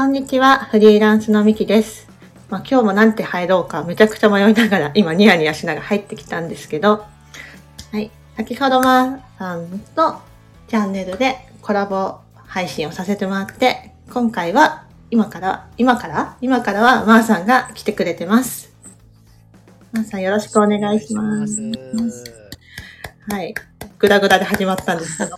こんにちは、フリーランスのみきです。今日もなんて入ろうかめちゃくちゃ迷いながら今ニヤニヤしながら入ってきたんですけど、はい、先ほどまさんとチャンネルでコラボ配信をさせてもらって、今回は今からはまーさんが来てくれてます。まーさん、よろしくお願いします。はい、グダグダで始まったんですけど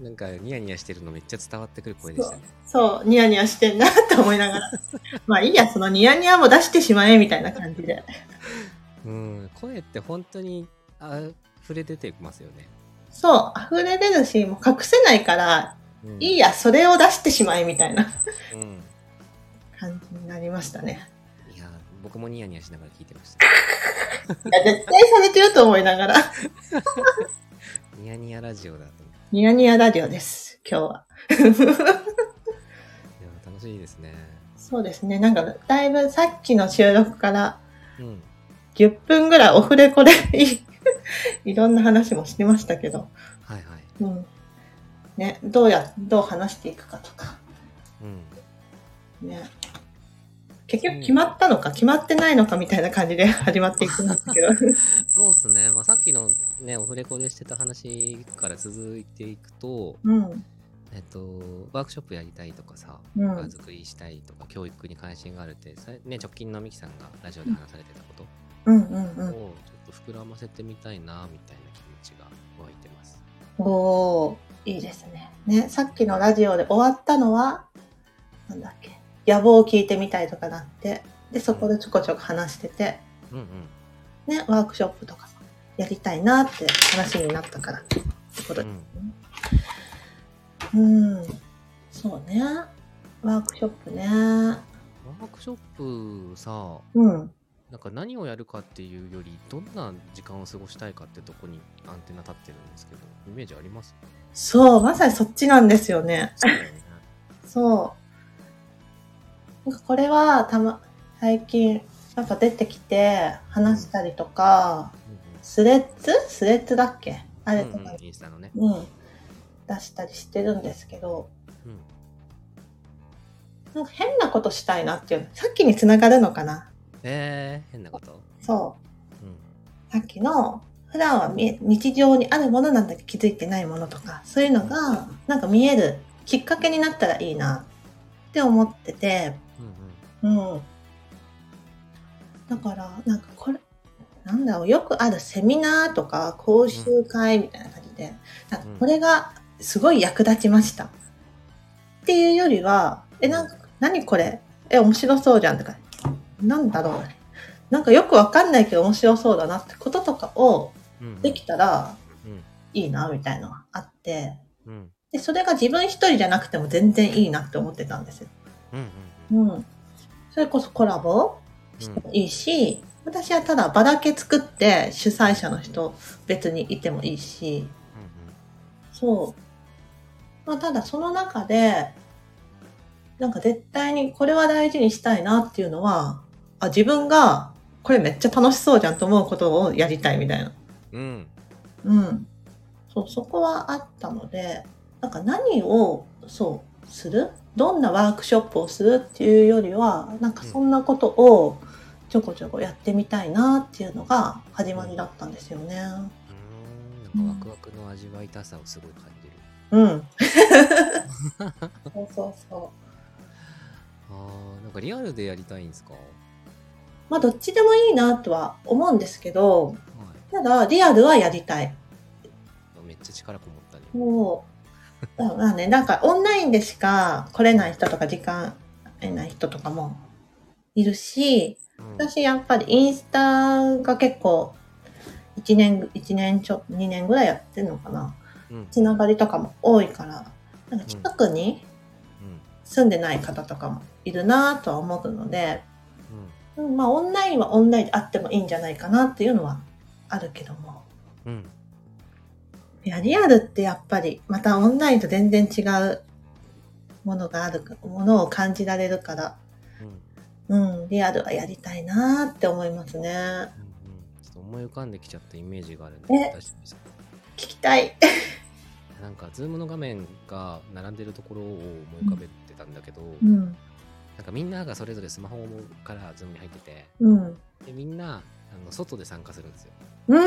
なんかニヤニヤしてるのめっちゃ伝わってくる声でしたね。そうニヤニヤしてんなと思いながらまあいいや、そのニヤニヤも出してしまえみたいな感じでうん、声って本当に溢れ出てますよね。そう、溢れ出るし、もう隠せないから、うん、いいやそれを出してしまえみたいな、うん、感じになりましたね。いや僕もニヤニヤしながら聞いてましたいや絶対されてると思いながらニヤニヤラジオだと。ニヤニヤラジオです今日はいや楽しいですね。そうですね、なんかだいぶさっきの収録から、うん、10分ぐらいオフレコでいろんな話もしてましたけど、はいはい、うんね、どう話していくかとか、うんね、結局決まったのか、うん、決まってないのかみたいな感じで始まっていくんですけどそうですね、まあ、さっきの、ね、オフレコでしてた話から続いていくと、うんワークショップやりたいとかさ、うん、場作りしたいとか教育に関心があるって、ね、直近のみきさんがラジオで話されてたこと、うんうんうんうん、をちょっと膨らませてみたいなみたいな気持ちが湧いてます。おーいいです ね。さっきのラジオで終わったのはなんだっけ、野望を聞いてみたいとかなって、でそこでちょこちょこ話してて、うんうんね、ワークショップとかやりたいなって話になったからってことですね、うん、そうね、ワークショップね。ワークショップさ、うん、なんか何をやるかっていうよりどんな時間を過ごしたいかってとこにアンテナ立ってるんですけど、イメージあります？そう、まさにそっちなんですよね。そうこれは最近やっぱ出てきて話したりとか、うんうん、スレッズだっけ、あれとか、うんうん、インスタのね、うん、出したりしてるんですけど、うん、なんか変なことしたいなっていう、さっきに繋がるのかな、変なこと、そう、うん、さっきの普段は日常にあるものなんだけど気づいてないものとか、そういうのがなんか見えるきっかけになったらいいなって思ってて、うん、うん、だからなんかこれなんだろう、よくあるセミナーとか講習会みたいな感じで、なんかこれがすごい役立ちましたっていうよりは、なんか何これ、面白そうじゃんとか、なんだろう、なんかよくわかんないけど面白そうだなってこととかをできたらいいなみたいなのがあって、でそれが自分一人じゃなくても全然いいなって思ってたんですよ。うん、それこそコラボしてもいいし、うん、私はただ場だけ作って主催者の人別にいてもいいし、うん、そう、まあ、ただその中でなんか絶対にこれは大事にしたいなっていうのは、あ、自分がこれめっちゃ楽しそうじゃんと思うことをやりたいみたいな、うんうん、そう、そこはあったので、なんか何をそうする、どんなワークショップをするっていうよりは、なんかそんなことをちょこちょこやってみたいなっていうのが始まりだったんですよね。なんかワクワクの味わいたさをすごい感じる。うん。そうそうそう。あ、なんかリアルでやりたいんですか？まあどっちでもいいなとは思うんですけど、はい、ただリアルはやりたい。めっちゃ力こもったね。もう。まあね、なんかオンラインでしか来れない人とか時間ない人とかもいるし、私やっぱりインスタが結構1年ちょ2年ぐらいやってるのかな、つながりとかも多いから、なんか近くに住んでない方とかもいるなとは思うので、まあオンラインはオンラインであってもいいんじゃないかなっていうのはあるけども、うんいやリアルってやっぱりまたオンラインと全然違うものがある、ものを感じられるから、うんうん、リアルはやりたいなって思いますね、うんうん、ちょっと思い浮かんできちゃったイメージがあるので、聞きたいなんか Zoom の画面が並んでるところを思い浮かべてたんだけど、うん、なんかみんながそれぞれスマホから Zoom に入ってて、うん、でみんな外で参加するんですよ。うん、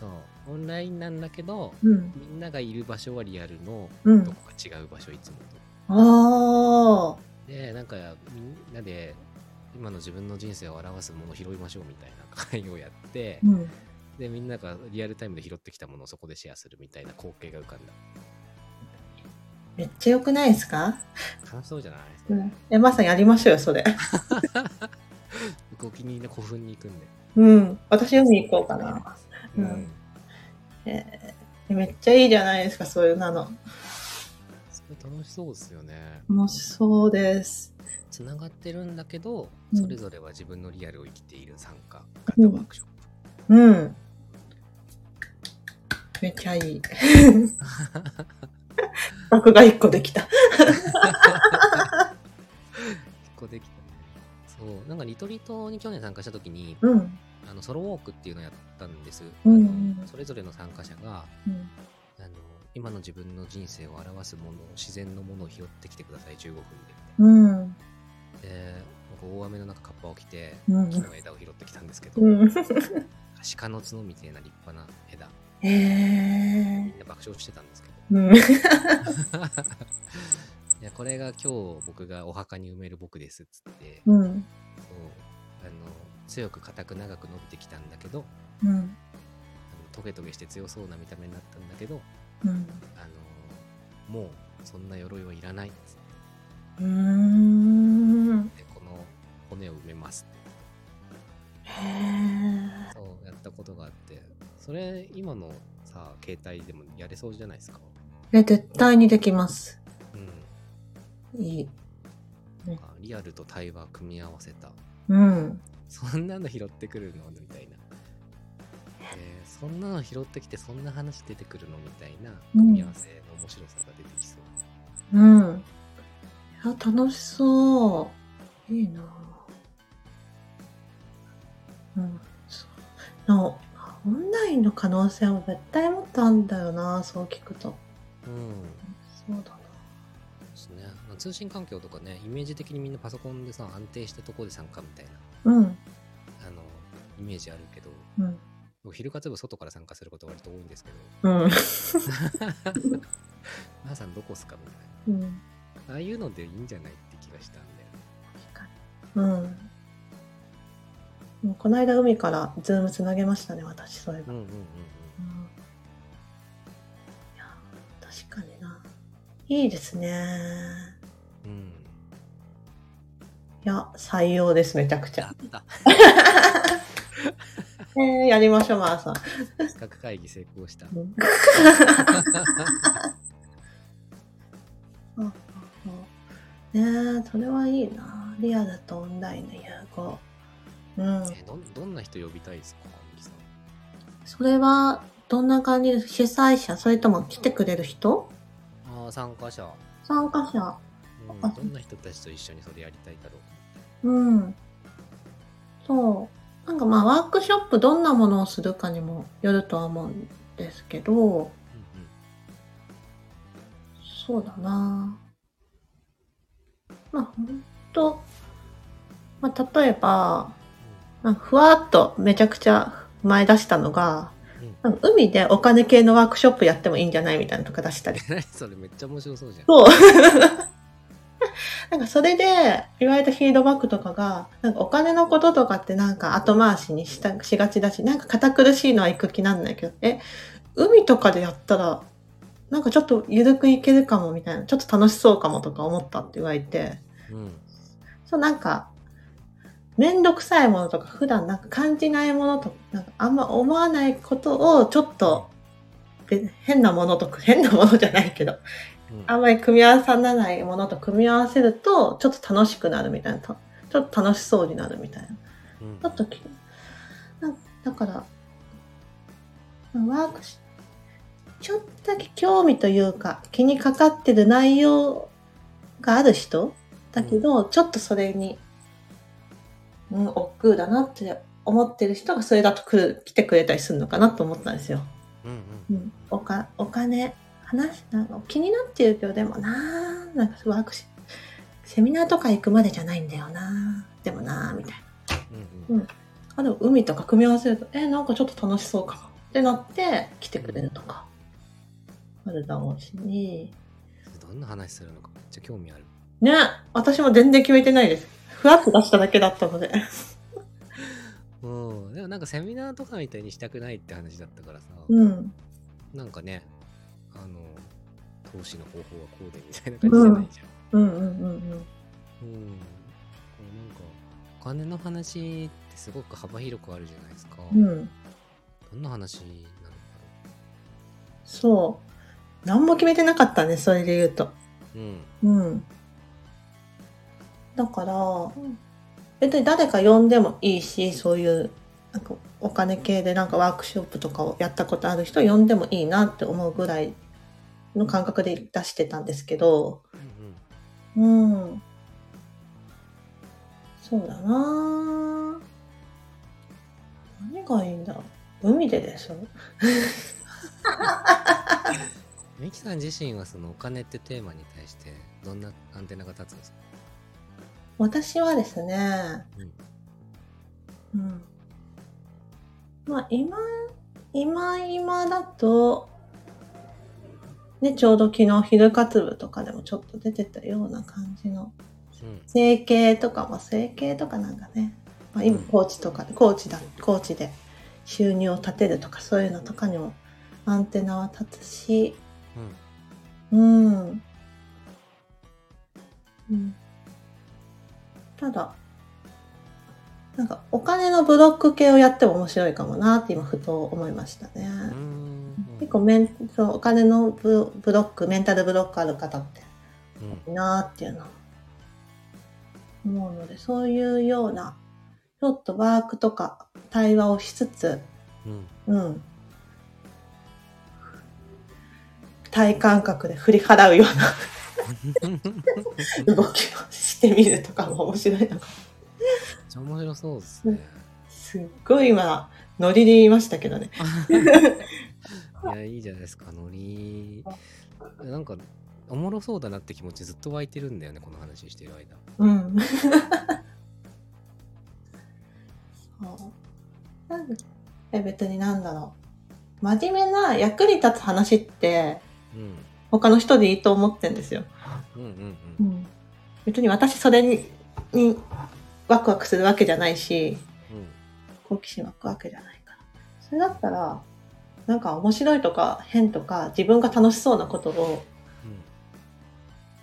そうオンラインなんだけど、うん、みんながいる場所はリアルのどこか違う場所、いつもと。あでなんかみんなで今の自分の人生を表すものを拾いましょうみたいな会をやって、うん、でみんながリアルタイムで拾ってきたものをそこでシェアするみたいな光景が浮かんだ。めっちゃ良くないですか？楽しそうじゃないですか、うん、まさにありましょうよそれ。お気に入りの古墳に行くんで、うん、私読みに行こうかな、うんうん、めっちゃいいじゃないですか、そういうなの。それ楽しそうですよね。楽しそうです。つながってるんだけど、うん、それぞれは自分のリアルを生きている参加型ワークショップ、うんうん、めっちゃいい。爆が1個できた。1個できた。なんかリトリートに去年参加した時に、うん、ソロウォークっていうのをやったんです、うん、それぞれの参加者が、うん、今の自分の人生を表すもの、自然のものを拾ってきてください15分で、うん、で大雨の中カッパを着て木の枝を拾ってきたんですけど、うん、鹿の角みたいな立派な枝、みんな爆笑してたんですけど、うん、いやこれが今日僕がお墓に埋める僕ですっつって、うん、そう強く固く長く伸びてきたんだけど、うん、トゲトゲして強そうな見た目になったんだけど、うん、もうそんな鎧はいらないっつって、でこの骨を埋めますってそうやったことがあって、それ今のさ携帯でもやれそうじゃないですか。絶対にできます。いいね、リアルと対話組み合わせた、うん、そんなの拾ってくるのみたいな、そんなの拾ってきてそんな話出てくるのみたいな組み合わせの面白さが出てきそう、うんうん、楽しそう、いいな、うん、オンラインの可能性は絶対持ったんだよな、そう聞くと、うん、そうだね、通信環境とかね、イメージ的にみんなパソコンでさ安定したところで参加みたいな、うん、イメージあるけど、うん、僕昼活部外から参加すること割と多いんですけど、うん、皆さんどこっすかみたいな、うん、ああいうのでいいんじゃないって気がしたんで、確かに、うん、もうこの間海からズームつなげましたね私、そういえば、うんうんうんうん、うん、いや確かにないいですね、うん、いや採用です、めちゃくちゃ。やりましょうマーさん。企画会議成功した。うん、ねえそれはいいな、リアルとオンラインの融合。うん。どんな人呼びたいですか、それはどんな感じですか、主催者それとも来てくれる人？参加者、うん、どんな人たちと一緒にそれやりたいだろう、うん、そうなんかまあワークショップどんなものをするかにもよるとは思うんですけど、うんうん、そうだな、まあほんと、まあ、例えば、うん、ふわっとめちゃくちゃ前出したのが、なんか海でお金系のワークショップやってもいいんじゃないみたいなとか出したり。それめっちゃ面白そうじゃん。そう。なんかそれで言われたフィードバックとかが、なんかお金のこととかってなんか後回しにしがちだし、なんか堅苦しいのは行く気なんないけど、海とかでやったら、なんかちょっと緩くいけるかもみたいな、ちょっと楽しそうかもとか思ったって言われて、うん、そうなんか、めんどくさいものとか普段なんか感じないものとか、なんかあんま思わないことをちょっと変なものとか、変なものじゃないけど、うん、あんまり組み合わさないものと組み合わせるとちょっと楽しくなるみたいな、ちょっと楽しそうになるみたいな、うん、ちょっとだからワークしちょっとだけ興味というか気にかかってる内容がある人だけど、うん、ちょっとそれに億劫だなって思ってる人がそれだと来てくれたりするのかなと思ったんですよ、うんうんうん、お金話なんか気になってるけど、でもなー、なんかワークシセミナーとか行くまでじゃないんだよなー、でもなーみたいな、うんうん、あと海とか組み合わせるとなんかちょっと楽しそうかってなって来てくれるとかあるだろうしね。どんな話するのかめっちゃ興味あるね。私も全然決めてないです。ふわっと出しただけだったのでうん、でもなんかセミナーとかみたいにしたくないって話だったからさ、うん、なんかね、投資の方法はこうでみたいな感じじゃないじゃん、うん、うんうんうんうん、うん、なんかお金の話ってすごく幅広くあるじゃないですか、うん、どんな話なんだろう。そう、何も決めてなかったね、それで言うと、うん、うん、だから、うん別に誰か呼んでもいいし、そういうなんかお金系でなんかワークショップとかをやったことある人呼んでもいいなって思うぐらいの感覚で出してたんですけど、うん、うんうん、そうだな、何がいいんだろう。海ででしょみきさん自身はそのお金ってテーマに対してどんなアンテナが立つんですか。私はですね、うんうん、まあ今だと、ね、ちょうど昨日昼活部とかでもちょっと出てたような感じの、うん、整形とかなんかね、まあ、今コーチとかでコーチで収入を立てるとかそういうのとかにもアンテナは立つし、うん、うんうんただなんかお金のブロック系をやっても面白いかもなって今ふと思いましたね。結構そうお金のブロックメンタルブロックある方っていいなっていうの思うので、そういうようなちょっとワークとか対話をしつつ、うんうん、体感覚で振り払うような動きをしてみるとかも面白いな。面白そうですね。すっごい今ノリで言いましたけどねいやいいじゃないですかノリ。なんかおもろそうだなって気持ちずっと湧いてるんだよねこの話してる間、うん、そうなんか別になんだろう真面目な役に立つ話って、うん他の人でいいと思ってんですよ、うんうんうんうん、別に私それにワクワクするわけじゃないし、うん、好奇心湧くわけじゃないからそれだったらなんか面白いとか変とか自分が楽しそうなことを、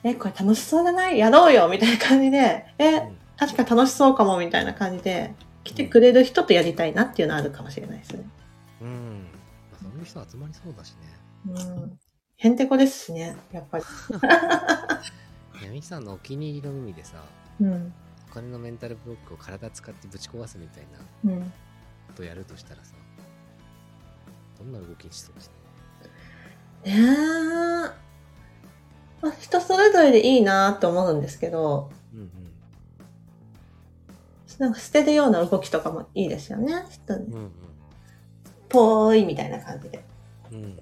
うん、これ楽しそうじゃないやろうよみたいな感じでうん、確か楽しそうかもみたいな感じで来てくれる人とやりたいなっていうのはあるかもしれないですね。うん、そういう人集まりそうだしね、うんへんてこですね、やっぱりみきさんのお気に入りの海でさ、うん、お金のメンタルブロックを体使ってぶち壊すみたいなことやるとしたらさ、うん、どんな動きにしそうですね。まあ、人それぞれでいいなと思うんですけど、うんうん、なんか捨てるような動きとかもいいですよね人に、うんうん、ぽーいみたいな感じでうん、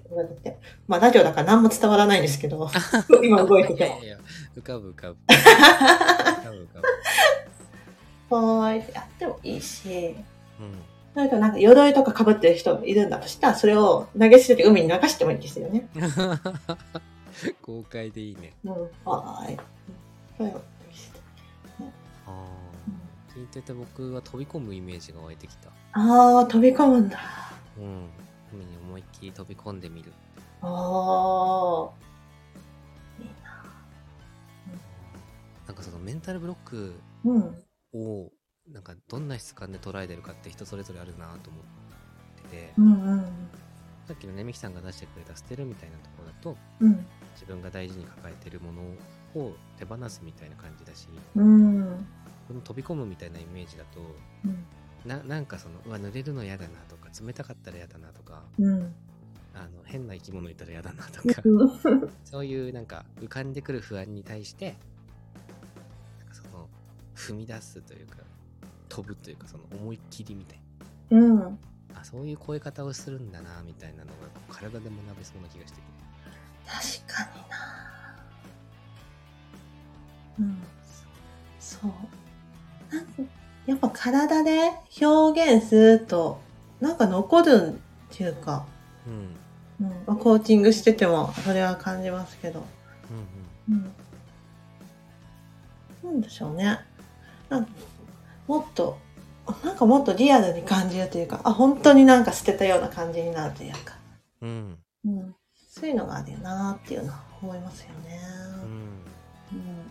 まあラジオだから何も伝わらないんですけど今動いてていや浮かぶぽーいってやってもいいし、うん、それとなんか鎧とかかぶってる人いるんだとしたらそれを投げ捨てて海に流してもいいですよね豪快でいいね、うん、はいそれを聞いてて僕は飛び込むイメージが湧いてきた。ああ飛び込むんだ、うん海に思いっきり飛び込んでみる。ああ、いいな。なんかそのメンタルブロックをなんかどんな質感で捉えてるかって人それぞれあるなと思ってて、うんうん、さっきのねみきさんが出してくれた捨てるみたいなところだと、うん、自分が大事に抱えてるものを手放すみたいな感じだし、うん、この飛び込むみたいなイメージだと、うんなんかそのうわ濡れるの嫌だなとか冷たかったら嫌だなとか、うん、変な生き物いたら嫌だなとかそういうなんか浮かんでくる不安に対してなんかその踏み出すというか飛ぶというかその思いっきりみたいな、うん、あそういう声方をするんだなみたいなのが体で学べそうな気がして確かにな。うん、そう。やっぱ体で表現するとなんか残るっていうか、うん、まあ、コーチングしててもそれは感じますけど、うんうんうん、なんでしょうね。もっとリアルに感じるというか、あ、本当になんか捨てたような感じになるというか、うんうん、そういうのがあるよなっていうのは思いますよね、うんうん、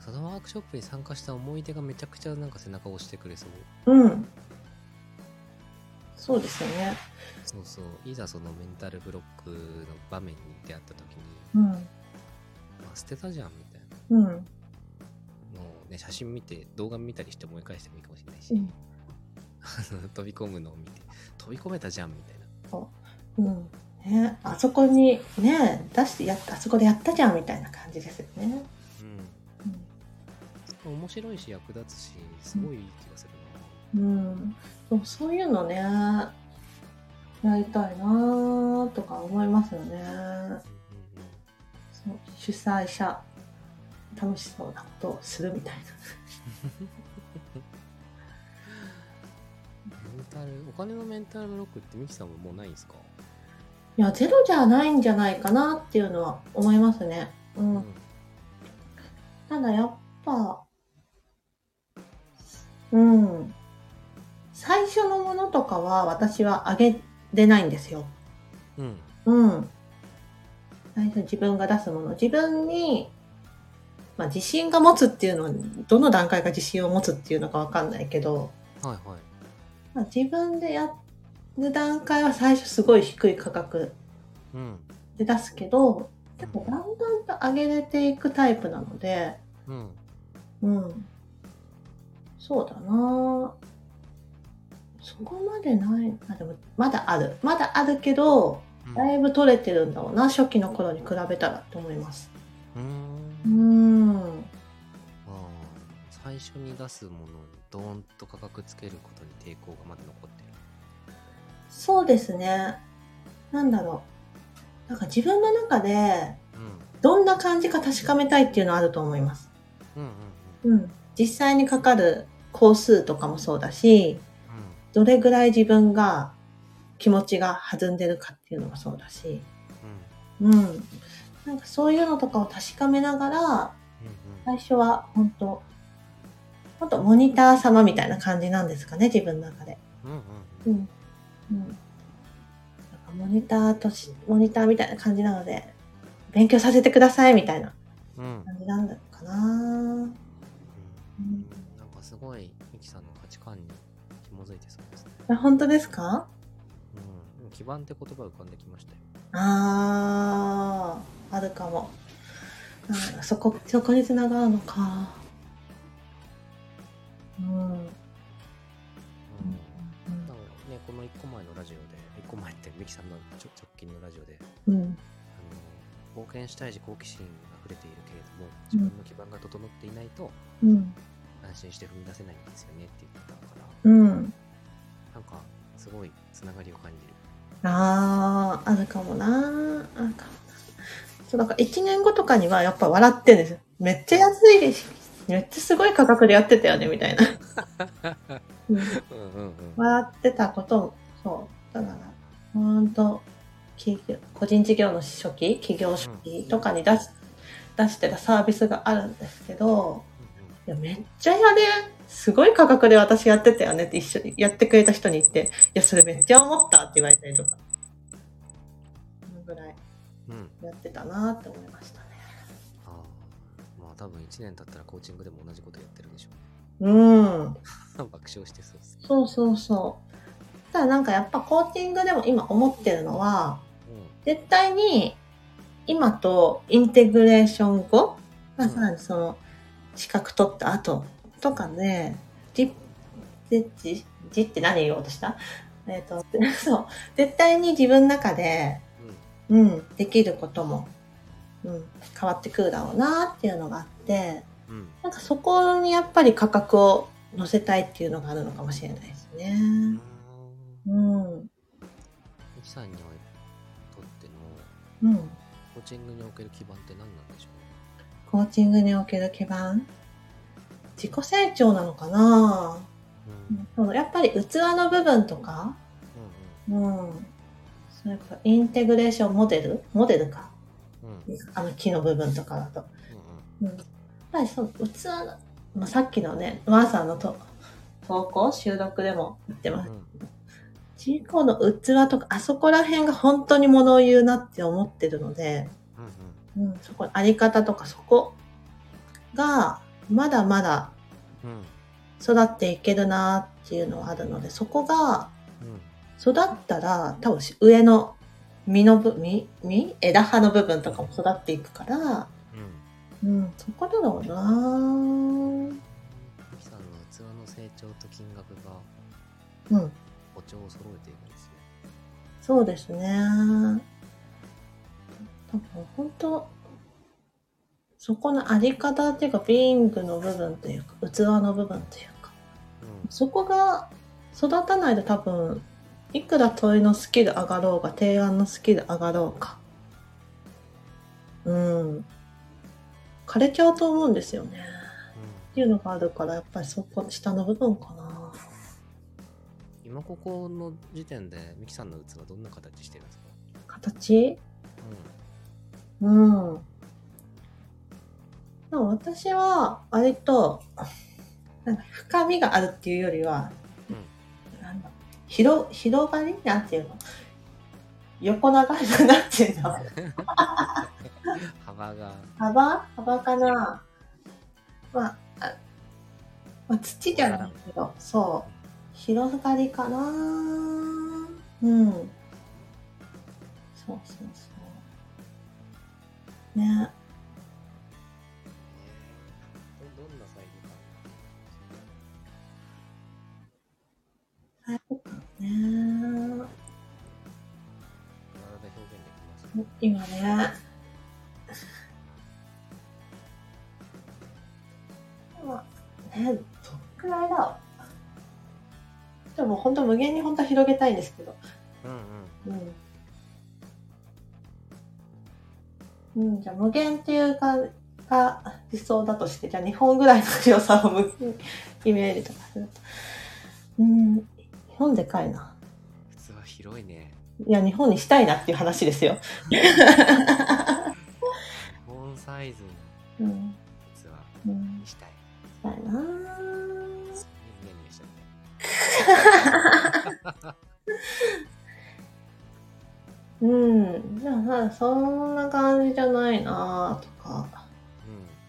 そのワークショップに参加した思い出がめちゃくちゃなんか背中を押してくれそう。うん、そうですよね。そうそう、いざそのメンタルブロックの場面に出会った時に、うん、まあ、捨てたじゃんみたいな、うん、ね、写真見て動画見たりして思い返してもいいかもしれないし、うん、飛び込むのを見て飛び込めたじゃんみたいな、うんね、あそこにね出してあそこでやったじゃんみたいな感じですよね、うんうん、面白いし役立つしすごいいい気がするな、うんうん、そういうのねやりたいなとか思いますよね、うんうん、そう主催者楽しそうなことをするみたいなお金のメンタルブロックってミキさんはもうないんですか？いや、ゼロじゃないんじゃないかなっていうのは思いますね、うんうん、ただやっぱ、うん、最初のものとかは私はあげれないんですよ、うんうん、最初自分が出すもの、自分にまあ、自信が持つっていうのはどの段階か自信を持つっていうのか分かんないけど、はいはい、まあ、自分でやる段階は最初すごい低い価格で出すけど、うん、でもだんだんと上げれていくタイプなので、うんうん、そうだな、そこまでない、でもまだあるけどだいぶ取れてるんだろうな、初期の頃に比べたらと思います。あ、最初に出すものにドーンと価格つけることに抵抗がまだ残ってる。そうですね。なんか自分の中でどんな感じか確かめたいっていうのはあると思います、うんうんうんうん、実際にかかる工数とかもそうだし、うん、どれぐらい自分が気持ちが弾んでるかっていうのもそうだし、うん、うん、なんかそういうのとかを確かめながら、うんうん、最初は本当モニター様みたいな感じなんですかね、自分の中で、うんうんうんうん、なんかモニターみたいな感じなので勉強させてくださいみたいな感じなんだかな、うんうん、なんかすごいミキさんの価値観に紐づいてそうですね。あ、本当ですか？うん、基盤って言葉浮かんできましたよ。あるかも。そこに繋がるのか。うん。うんうん、ね、この1個前のラジオで、1個前ってミキさんの直近のラジオで、うん、冒険したいし好奇心あふれているけれども、自分の基盤が整っていないと、うん、安心して踏み出せないんですよねって言ったから、うん、なんかすごい繋がりを感じる。あるかもな。そう、だから1年後とかにはやっぱ笑ってんですよ。めっちゃ安いです。めっちゃすごい価格でやってたよねみたいな。うんうんうん、笑ってたこともそうだから、本当個人事業の初期、企業初期とかに出してたサービスがあるんですけど、いやめっちゃやですごい価格で私やってたよねって一緒にやってくれた人に言って、いやそれめっちゃ思ったって言われたりとか、そのぐらいやってたなって思いましたね、うん、ああ、まあ多分1年経ったらコーチングでも同じことやってるんでしょうね。爆笑してそうです。そうそうそう。ただなんかやっぱコーチングでも今思ってるのは、うん、絶対に今とインテグレーション後、まあ、さらにその資格取った後とかね、じって何言おうとした？そう、絶対に自分の中で、うん、うん、できることも、うん、変わってくるだろうなっていうのがあって、うん、なんかそこにやっぱり価格を乗せたいっていうのがあるのかもしれないですね。うん。ミキさんにとっての、うん、コーチングにおける基盤って何なんでしょう。コーチングにおける基盤、自己成長なのかな、うん、やっぱり器の部分とか、うんうん、それからインテグレーションモデルか、うん、あの木の部分とかだと、うんうんうん、やっぱりその器の、まあ、さっきのねマーさんの投稿収録でも言ってます、うん、自己の器とかあそこら辺が本当に物を言うなって思ってるので、うんうんうん、そこあり方とかそこがまだまだ育っていけるなっていうのはあるので、そこが育ったら多分上の枝葉の部分とかも育っていくから、うんうん、そこだろうな。ミキさんの器の成長と金額が、うん、歩調を揃えていくんですよ。そうですね。多分本当そこのあり方っていうかビーイングの部分というか器の部分というか、うん、そこが育たないと多分いくら問いのスキル上がろうが提案のスキル上がろうか、うん、枯れちゃうと思うんですよね、うん、っていうのがあるからやっぱりそこ下の部分かな。今ここの時点でミキさんの器はどんな形してるんですか。形？うん、うん、でも私は割となんか深みがあるっていうよりは、うん、なんだ広がりなんていうの横長になってるの幅かな、まあ、土じゃないけどそう広がりかな、うん、そうそうそうね。今ねどっくらいだ。でも本当無限に本当は広げたいんですけど、うんうんうん、うん、じゃあ無限っていうかが理想だとして、じゃあ2本ぐらいの強さを無限にイメージとかすると、うん、日本でかいな。普通は広いね。いや日本にしたいなっていう話ですよ。日本サイズの器にしたい。うんうん、したいな。うん。じゃあなんかそんな感じじゃないなとか。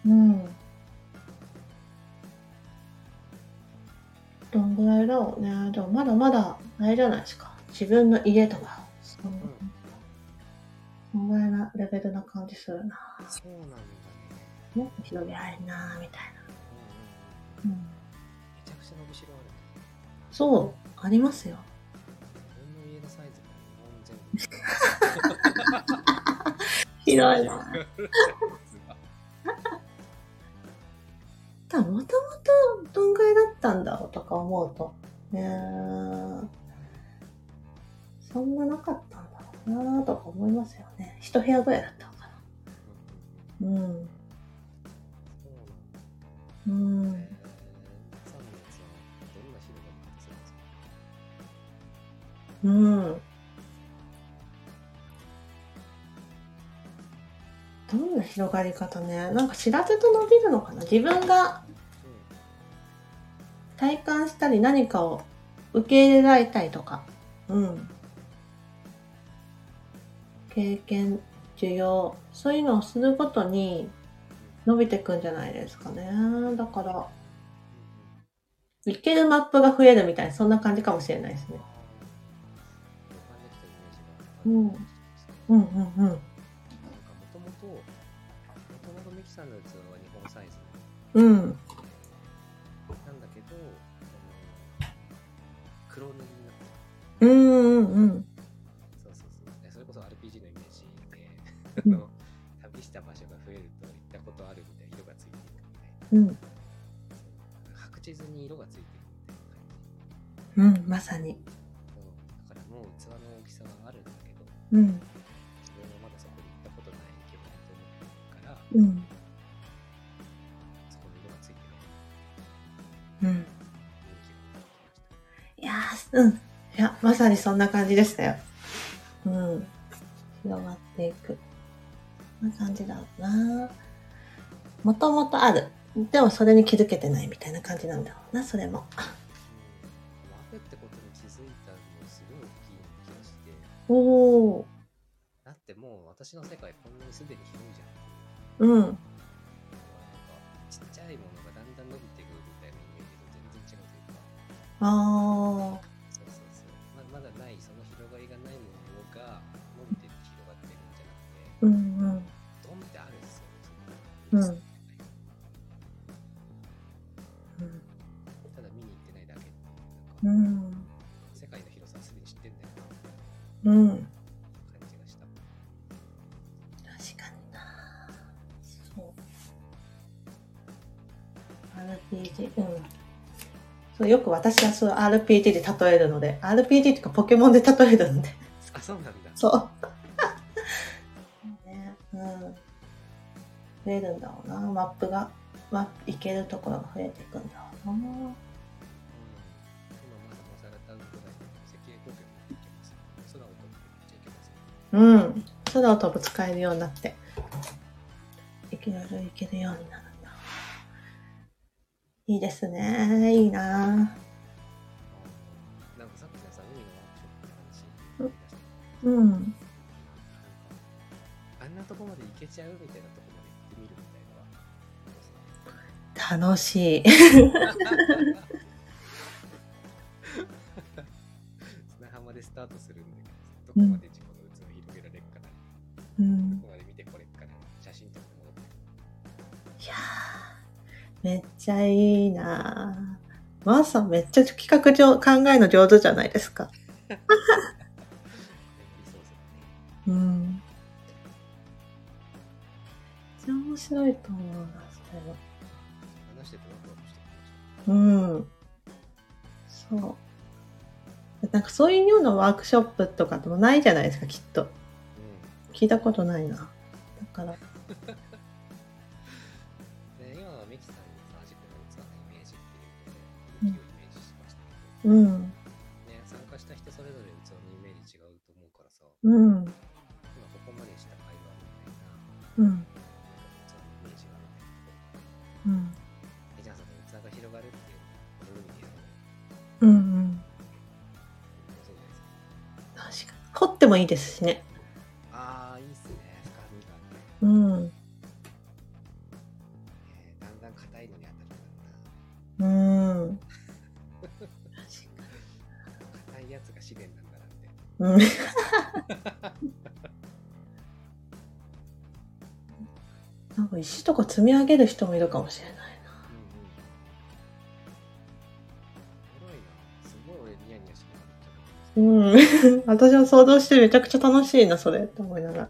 うん。うん、どんぐらいだろうね。でもまだまだあれじゃないですか。自分の家とかそんぐらいなレベルな感じするな。そうなんだね。ね、広げられんなみたいな、うんうん。めちゃくちゃ伸びしろある、ね。そうありますよ。自分の家のサイズが日本全部。広いな。ただもともとどんぐらいだったんだろうとか思うとねー。そんななかったんだろうなとか思いますよね。一部屋ぐらいだったのかな。うん。うん。うん、うん。どんな広がり方ね。なんか知らずと伸びるのかな。自分が体感したり何かを受け入れられたりとか。うん。経験、需要、そういうのをするごとに伸びてくんじゃないですかね。だから、行けるマップが増えるみたいな、そんな感じかもしれないですね。うん。うんうんうん。うんもともとミキさんの器は日本サイズ、うん、なんだけど黒塗りになってる、うんうんうん、そうそれこそ RPG のイメージで、うん、旅した場所が増えると行ったことあるみたいな色がついてるみたいな、うん、白地図に色がついてるみたいな感じ、うん、まさにだからもう器の大きさはあるんだけど、うん、自分はまだそこに行ったことないうん、そこに色がついてる、うん、いやー、うん、いやまさにそんな感じでしたよ、うん、広がっていくこんな感じだろうな。もともとあるでもそれに気づけてないみたいな感じなんだろうな。それもあるってことに気づいたのすごい大きい気がして、おーだってもう私の世界こんなにすでに広いじゃん。うん、なんかちっちゃいものがだんだん伸びてくるみたいなイメージと全然違うというか、ああそうそうそう、 まだないその広がりがないものが伸びて広がってるんじゃなくて、うんうん、ドンってあるんですよ、ね、うん、うん、ただ見に行ってないだけっていうか、うん、世界の広さはすでに知ってるんだよな、うん、RPG、うん、そうよく私はそう RPG で例えるので、 RPG とかポケモンで例えるので、あ、そうなんだ、そうね、うん、増えるんだろうな、マップが、ま、行けるところが増えていくんだろうな、うん、今まだマサラタウンぐらい石英光源も行けます、空を飛ぶって行けます、うん、空を飛ぶ使えるようになっていろいろ行けるようになる、いいですね、いいな。なんかさっきのさ、海のワークショップの話、うん、なんかあんなとこまで行けちゃうみたいなとこまで行ってみるみたいな。楽しい。砂浜でスタートするんだけど、どこまで自己の器を広げられるかな、うん、どこまで見てこれるかな、写真撮って戻ってくる。いやー。めっちゃいいなぁ。マーさんめっちゃ企画上考えの上手じゃないですか。うん。めっちゃ面白いと思うな、それは。話しててワクワクしてきました。うん。そう。なんかそういうようなワークショップとかでもないじゃないですか、きっと。うん、聞いたことないな。だから。うんね、参加した人それぞれ器のイメージ違うと思うからさ、うん、今ここまでした会話みたいな、うん、器のイメージがあるんだけど、じゃあその器が広がるっていうのを見てやる、うんうん、そうですね、確かに掘ってもいいですしね、ああいいっすね、深みがね、うん、だんだん硬いのに当たるんだな、うん、やつが資源なんだなって、うん、なんか石とか積み上げる人もいるかもしれないな、うんうん、おもろいな、すごい俺ニヤニヤしてる、うん、私も想像してめちゃくちゃ楽しいなそれと思いながら、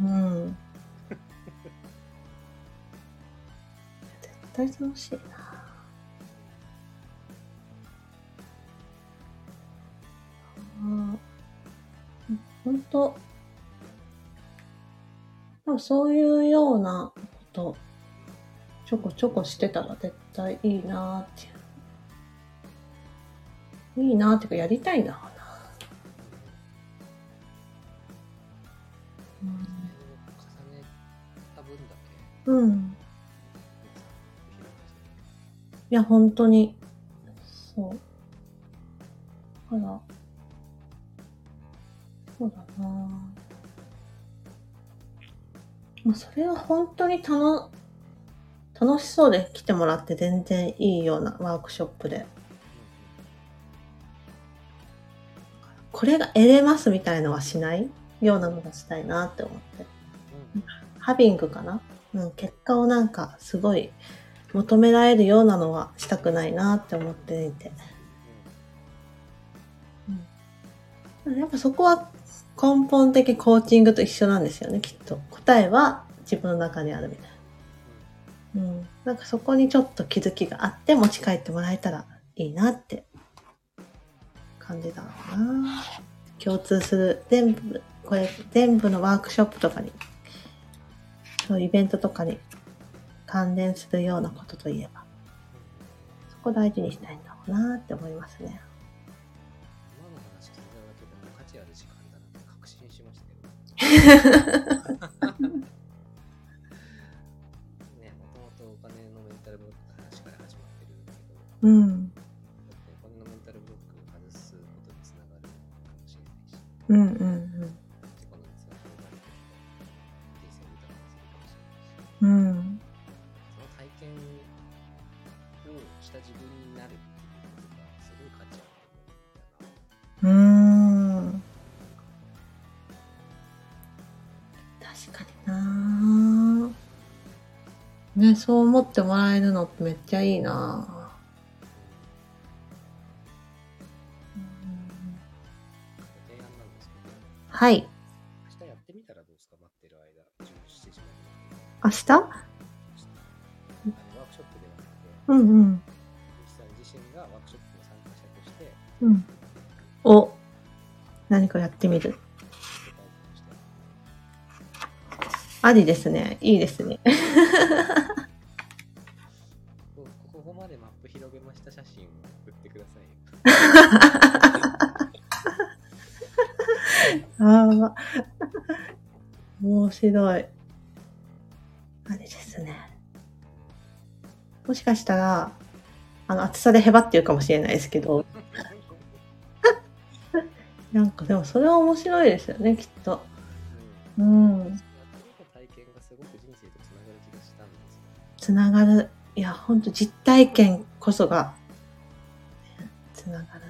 うん、絶対楽しいな、本当、でもそういうようなことちょこちょこしてたら絶対いいなーっていう、いいなーっていうかやりたいなあな、うん、重ねた分だけ、うん、いや本当にそうだから、そうだなぁ、まあ、それは本当に楽しそうで来てもらって全然いいようなワークショップでこれが得れますみたいのはしないようなのがしたいなって思って、うん、ハビングかな、うん、結果をなんかすごい求められるようなのはしたくないなって思っていて、うん、やっぱそこは根本的コーチングと一緒なんですよね、きっと答えは自分の中にあるみたいな、うん、なんかそこにちょっと気づきがあって持ち帰ってもらえたらいいなって感じだろうな、共通する、全部これ全部のワークショップとかに、そうイベントとかに関連するようなことといえば、そこを大事にしたいんだろうなって思いますね。今の話聞いただけでも価値ある時間だなって確信しましたけど。ね、もともとお金のメンタルブロックの話から始まってるんだけど。うん。お金のメンタルブロックを外すことにつながるかもしれないし。うんうんうん。うん、その体験をした自分になるっていうのがすごい価値あると思うんだな。確かにな、ね、そう思ってもらえるのってめっちゃいいな。提案なんですけど、はい、明日やってみたらどうですか。待ってる間準備してしまう。明日？ワークショップではなくて、うんうん、実際自身がワークショップの参加者として、うん、お、何かやってみる。ありですね、いいですね。ここまでマップ広げました写真を送ってください。ああ、面白い。あれですね。もしかしたら、暑さでへばってるかもしれないですけど。なんかでもそれは面白いですよね、きっと。うん。やってみた体験がすごく人生とつながる気がしたんですよ。つながる。いや、ほんと実体験こそが、ね、つながるな。だって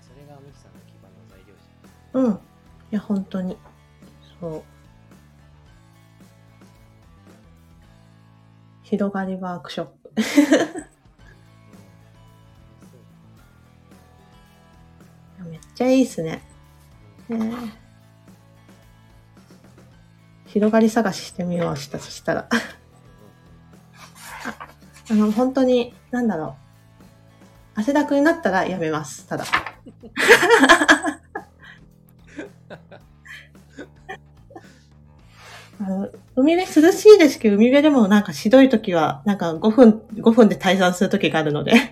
それが美樹さんの基盤の材料じゃん。うん。いや、本当に。そう。広がりワークショップ。めっちゃいいっすね。広がり探ししてみようした、そしたら。本当に、なんだろう。汗だくになったらやめます、ただ。海辺涼しいですけど、海辺でもなんかしどい時は、なんか5分で退散する時があるので。うんうん、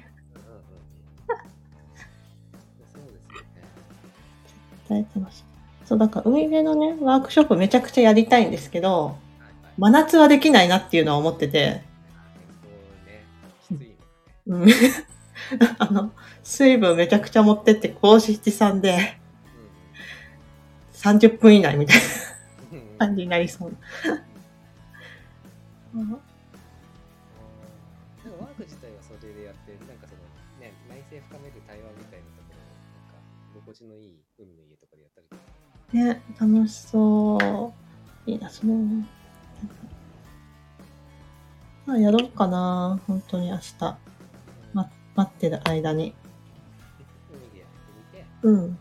そうですね。絶対楽しい。そう、だから海辺のね、ワークショップめちゃくちゃやりたいんですけど、はいはい、真夏はできないなっていうのは思ってて。うん。水分めちゃくちゃ持ってって、高七三で、30分以内みたいな。感じになりそう。なんかワーク自体はそれでやって、なんかそのね、内省深める対話みたいなところ、なんか心地のいい海の家とかでやったりとか。ね、楽しそう。いいな、それね。まあやろうかな、本当に明日。待ってる間に。海でやってみて。うん。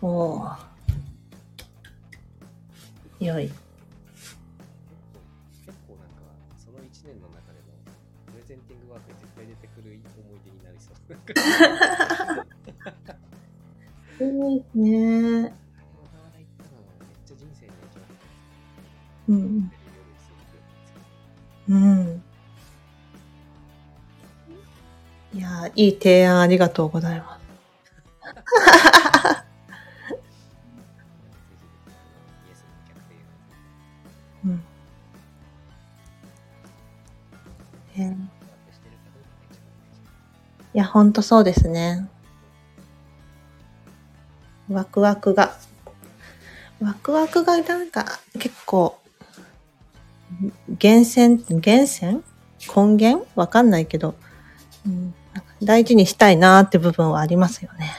おー、良い。結構なんかその1年の中でもプレゼンティングワークに絶対出てくる思い出になりそう。そうですね。小田原行ったのはめっちゃ人生に影響あった。うん。うん。いや、いい提案ありがとうございます。うん、いや、ほんとそうですね。ワクワクがなんか結構源泉根源わかんないけど、うん、なんか大事にしたいなーって部分はありますよね。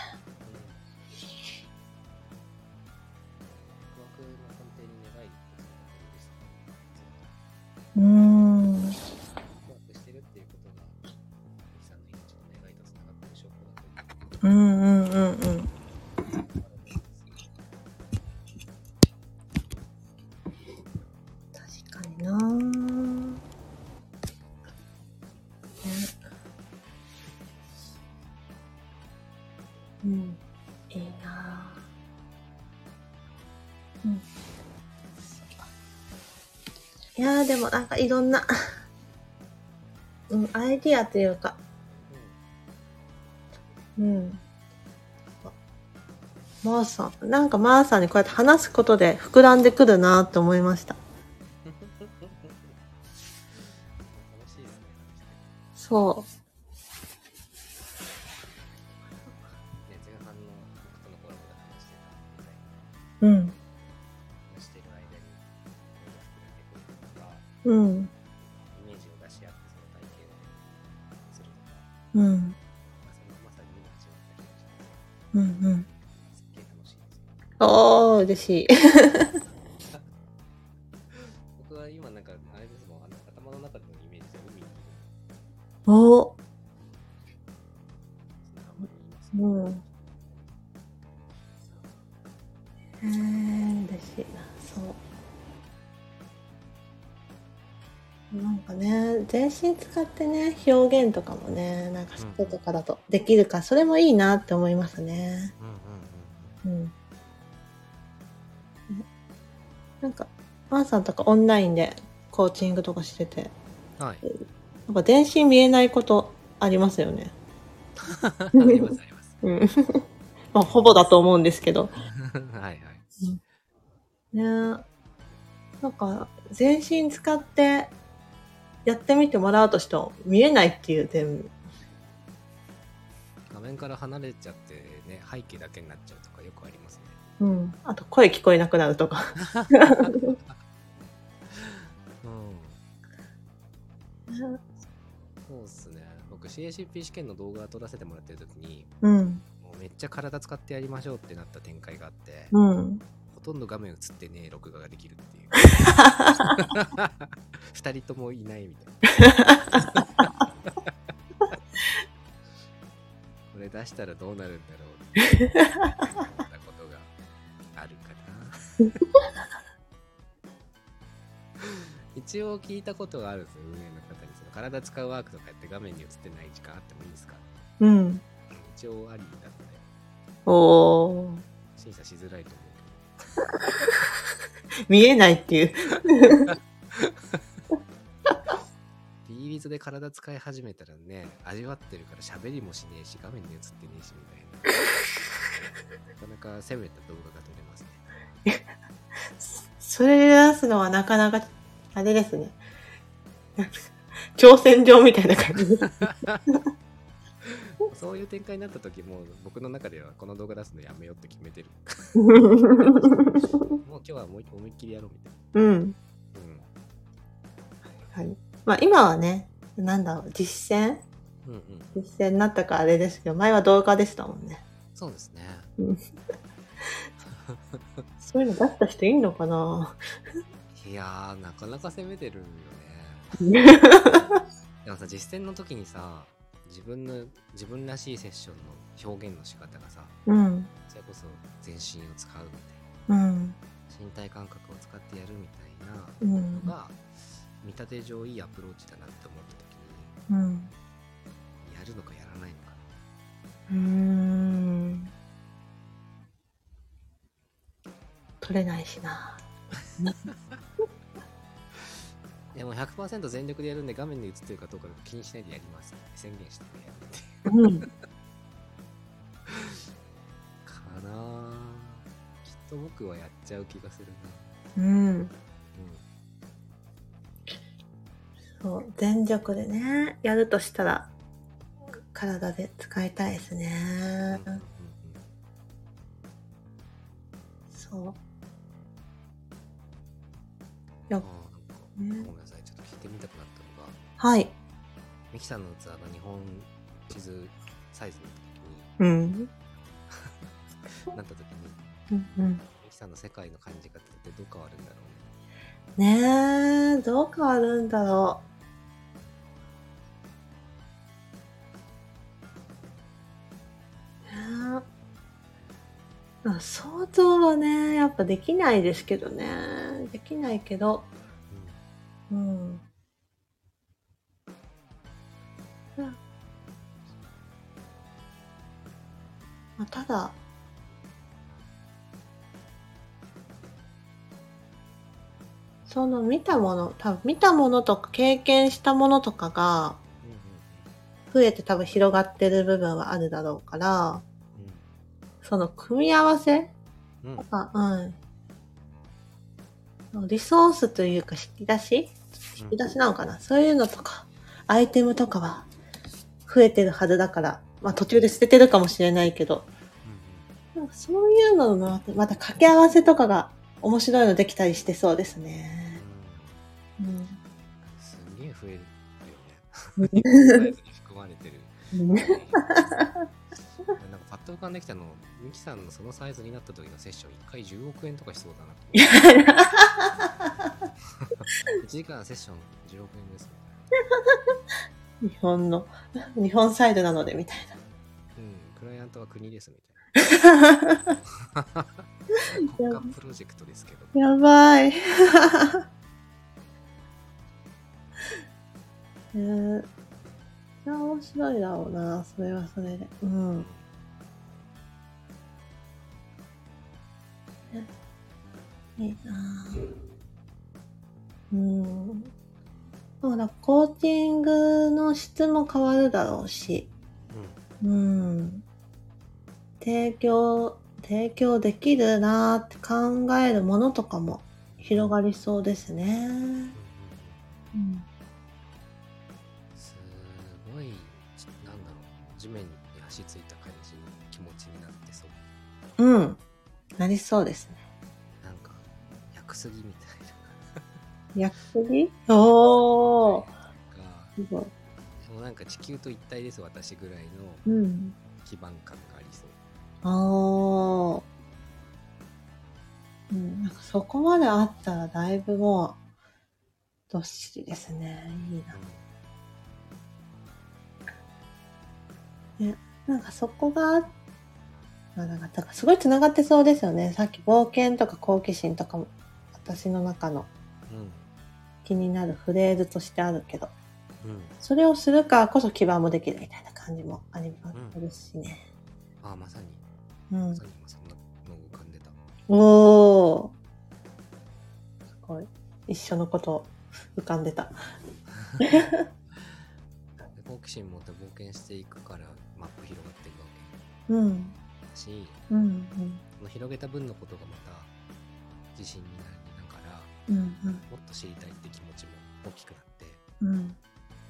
うん。確かにな、ね、うん、いいなぁ、うん、いやでもなんかいろんなうん、アイディアというか、うん、マーさん、なんかマーさんにこうやって話すことで膨らんでくるなと思いました。楽しいですね。そう。うん。うん。うん。うんうん。おー、嬉しい。僕は今なんかあれですもん、頭の中のイメージで海に。おー。うん。嬉しいな、そう。なんかね、全身使ってね、表現とかもね、なんか外とかだとできるか、うん、それもいいなって思いますね。うんうんうん。うん、ね、なんかマンさんとかオンラインでコーチングとかしてて、はい。なんか全身見えないことありますよね。ありますあります。うん。まあほぼだと思うんですけど。はいはい。うん、ね、なんか全身使ってやってみてもらうとしても見えないっていう点、画面から離れちゃってね、背景だけになっちゃうとかよくありますね。うん。あと声聞こえなくなるとか。うん。そうですね。僕 CACP 試験の動画を撮らせてもらってるときに、うん。めっちゃ体使ってやりましょうってなった展開があって、うん、ほとんど画面映ってねえ録画ができるっていう2人ともいないみたいなこれ出したらどうなるんだろうって思ったことがあるかな一応聞いたことがあるんですよ、運営の方に。その体使うワークとかやって画面に映ってない時間あってもいいですか、うん、一応ありだったね。おー。審査しづらいと思う。見えないっていう。リーズで体使い始めたらね、味わってるから喋りもしねえし、画面に映ってねえしみたいな。なかなか攻めた動画が撮れますね。それを出すのはなかなかあれですね。挑戦状みたいな感じです。そういう展開になった時も僕の中ではこの動画出すのやめようって決めてるもう今日はもう思いっきりやろうみたいな、うん、うん、はいはい、まあ今はね、なんだろう、実践、うんうん、実践になったからあれですけど、前は動画でしたもんね。そうですねそういうの出した人いんのかな。いやー、なかなか攻めてるよねでもさ、実践の時にさ、自分らしいセッションの表現の仕方がさ、うん、それこそ全身を使うみたいな、うん、身体感覚を使ってやるみたいなのが、うん、見立て上いいアプローチだなって思った時に、うん、やるのかやらないのか、取れないしなでも 100% 全力でやるんで、画面に映ってるかどうか気にしないでやりますって宣言してやるって、うん、かなぁ、きっと僕はやっちゃう気がするな、うん、うん、そう、全力でねやるとしたら体で使いたいですね、うんうんうん、そうよっ、ごめんなさい、ちょっと聞いてみたくなったのが、はい、ミキさんの器が日本地図サイズの時に、うん、なった時に、うんうん、ミキさんの世界の感じ方ってどう変わるんだろうね。ねえ、どう変わるんだろう。ねえ、想像はね、やっぱできないですけどね、できないけど。うん、ただその見たもの、多分見たものとか経験したものとかが増えて多分広がってる部分はあるだろうから、うん、その組み合わせ、うんうん、リソースというか引き出しなのかな、うん、そういうのとかアイテムとかは増えてるはずだから、まあ途中で捨ててるかもしれないけど、うん、そういうののまた掛け合わせとかが面白いのできたりしてそうですね。うんうん、すげえ増える。サイズに含まれてるなんかパッと浮かんできたの、ミキさんのそのサイズになった時のセッション1回10億円とかしそうだなと1時間セッション10億円ですみたいな日本サイズなのでみたいな、うん、クライアントは国ですみたいな国家プロジェクトですけどやばい面白いだろうな、それはそれで、うん。いいな。うん。そうだ、コーティングの質も変わるだろうし、うん。うん、提供できるなって考えるものとかも広がりそうですね。うん。地面に足ついた感じの気持ちになってそう、うん、なりそうですね。なんか薬杉みたいな薬杉おーなんかもうなんか地球と一体です私ぐらいの基盤感がありそう、うん、あー、うん、なんかそこまであったらだいぶもうどっしりですね。いいな、うんね、なんかそこが、なんかすごいつながってそうですよね。さっき冒険とか好奇心とかも私の中の気になるフレーズとしてあるけど、うん、それをするからこそ基盤もできるみたいな感じもありますしね、うん、あ、まさに、うん、まさに今そんなの浮かんでた。おー、すごい一緒のこと浮かんでた好奇心持って冒険していくからマップ広がっていくわけ、うん、だし、うんうん、その広げた分のことがまた自信になりながら、うんうん、もっと知りたいって気持ちも大きくなって、うん、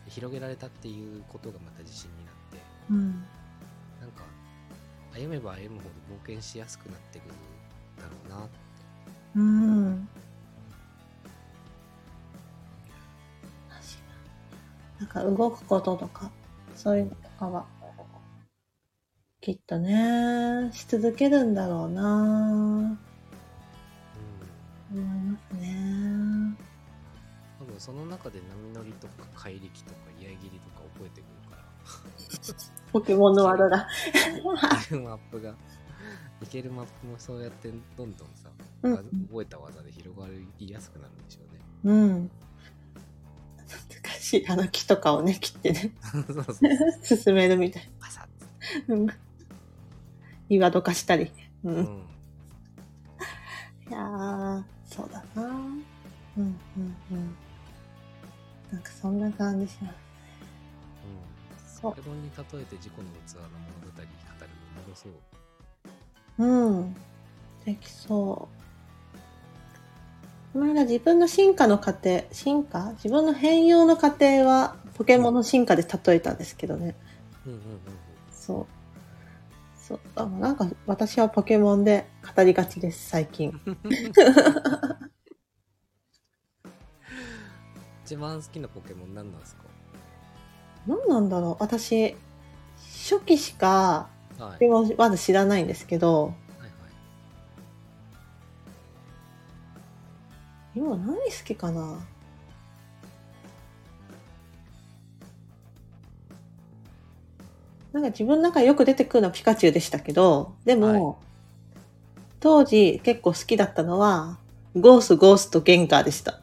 広げられたっていうことがまた自信になって、うん、なんか歩めば歩むほど冒険しやすくなってくるだろうなって、うん、なんか動くこととかそういうのとかはきっとねし続けるんだろうなぁ、うん、思いますね。多分その中で波乗りとか怪力とか居合切りとか覚えてくるからポケモンの技がマップがいけるマップもそうやってどんどんさ、うん、覚えた技で広がりやすくなるんでしょうね。うん、難しい木とかをね切ってねそうそうそう進めるみたいなサッ岩どかしたり、うんうん、いやそうだな、うんうんうん、なんかそんな感じしますね、うん、ポケモンに例えて自己の器の物語に語るの戻そう、うん、できそう。この間自分の進化の過程、自分の変容の過程はポケモンの進化で例えたんですけどね。うんうんうん、そう。あ、なんか私はポケモンで語りがちです最近。一番好きなポケモン何なんですか？何なんだろう。私初期しかポケモンまだ知らないんですけど。はい今何好きかな。なんか自分の中よく出てくるのはピカチュウでしたけど、でも、はい、当時結構好きだったのはゴースとゲンガーでした。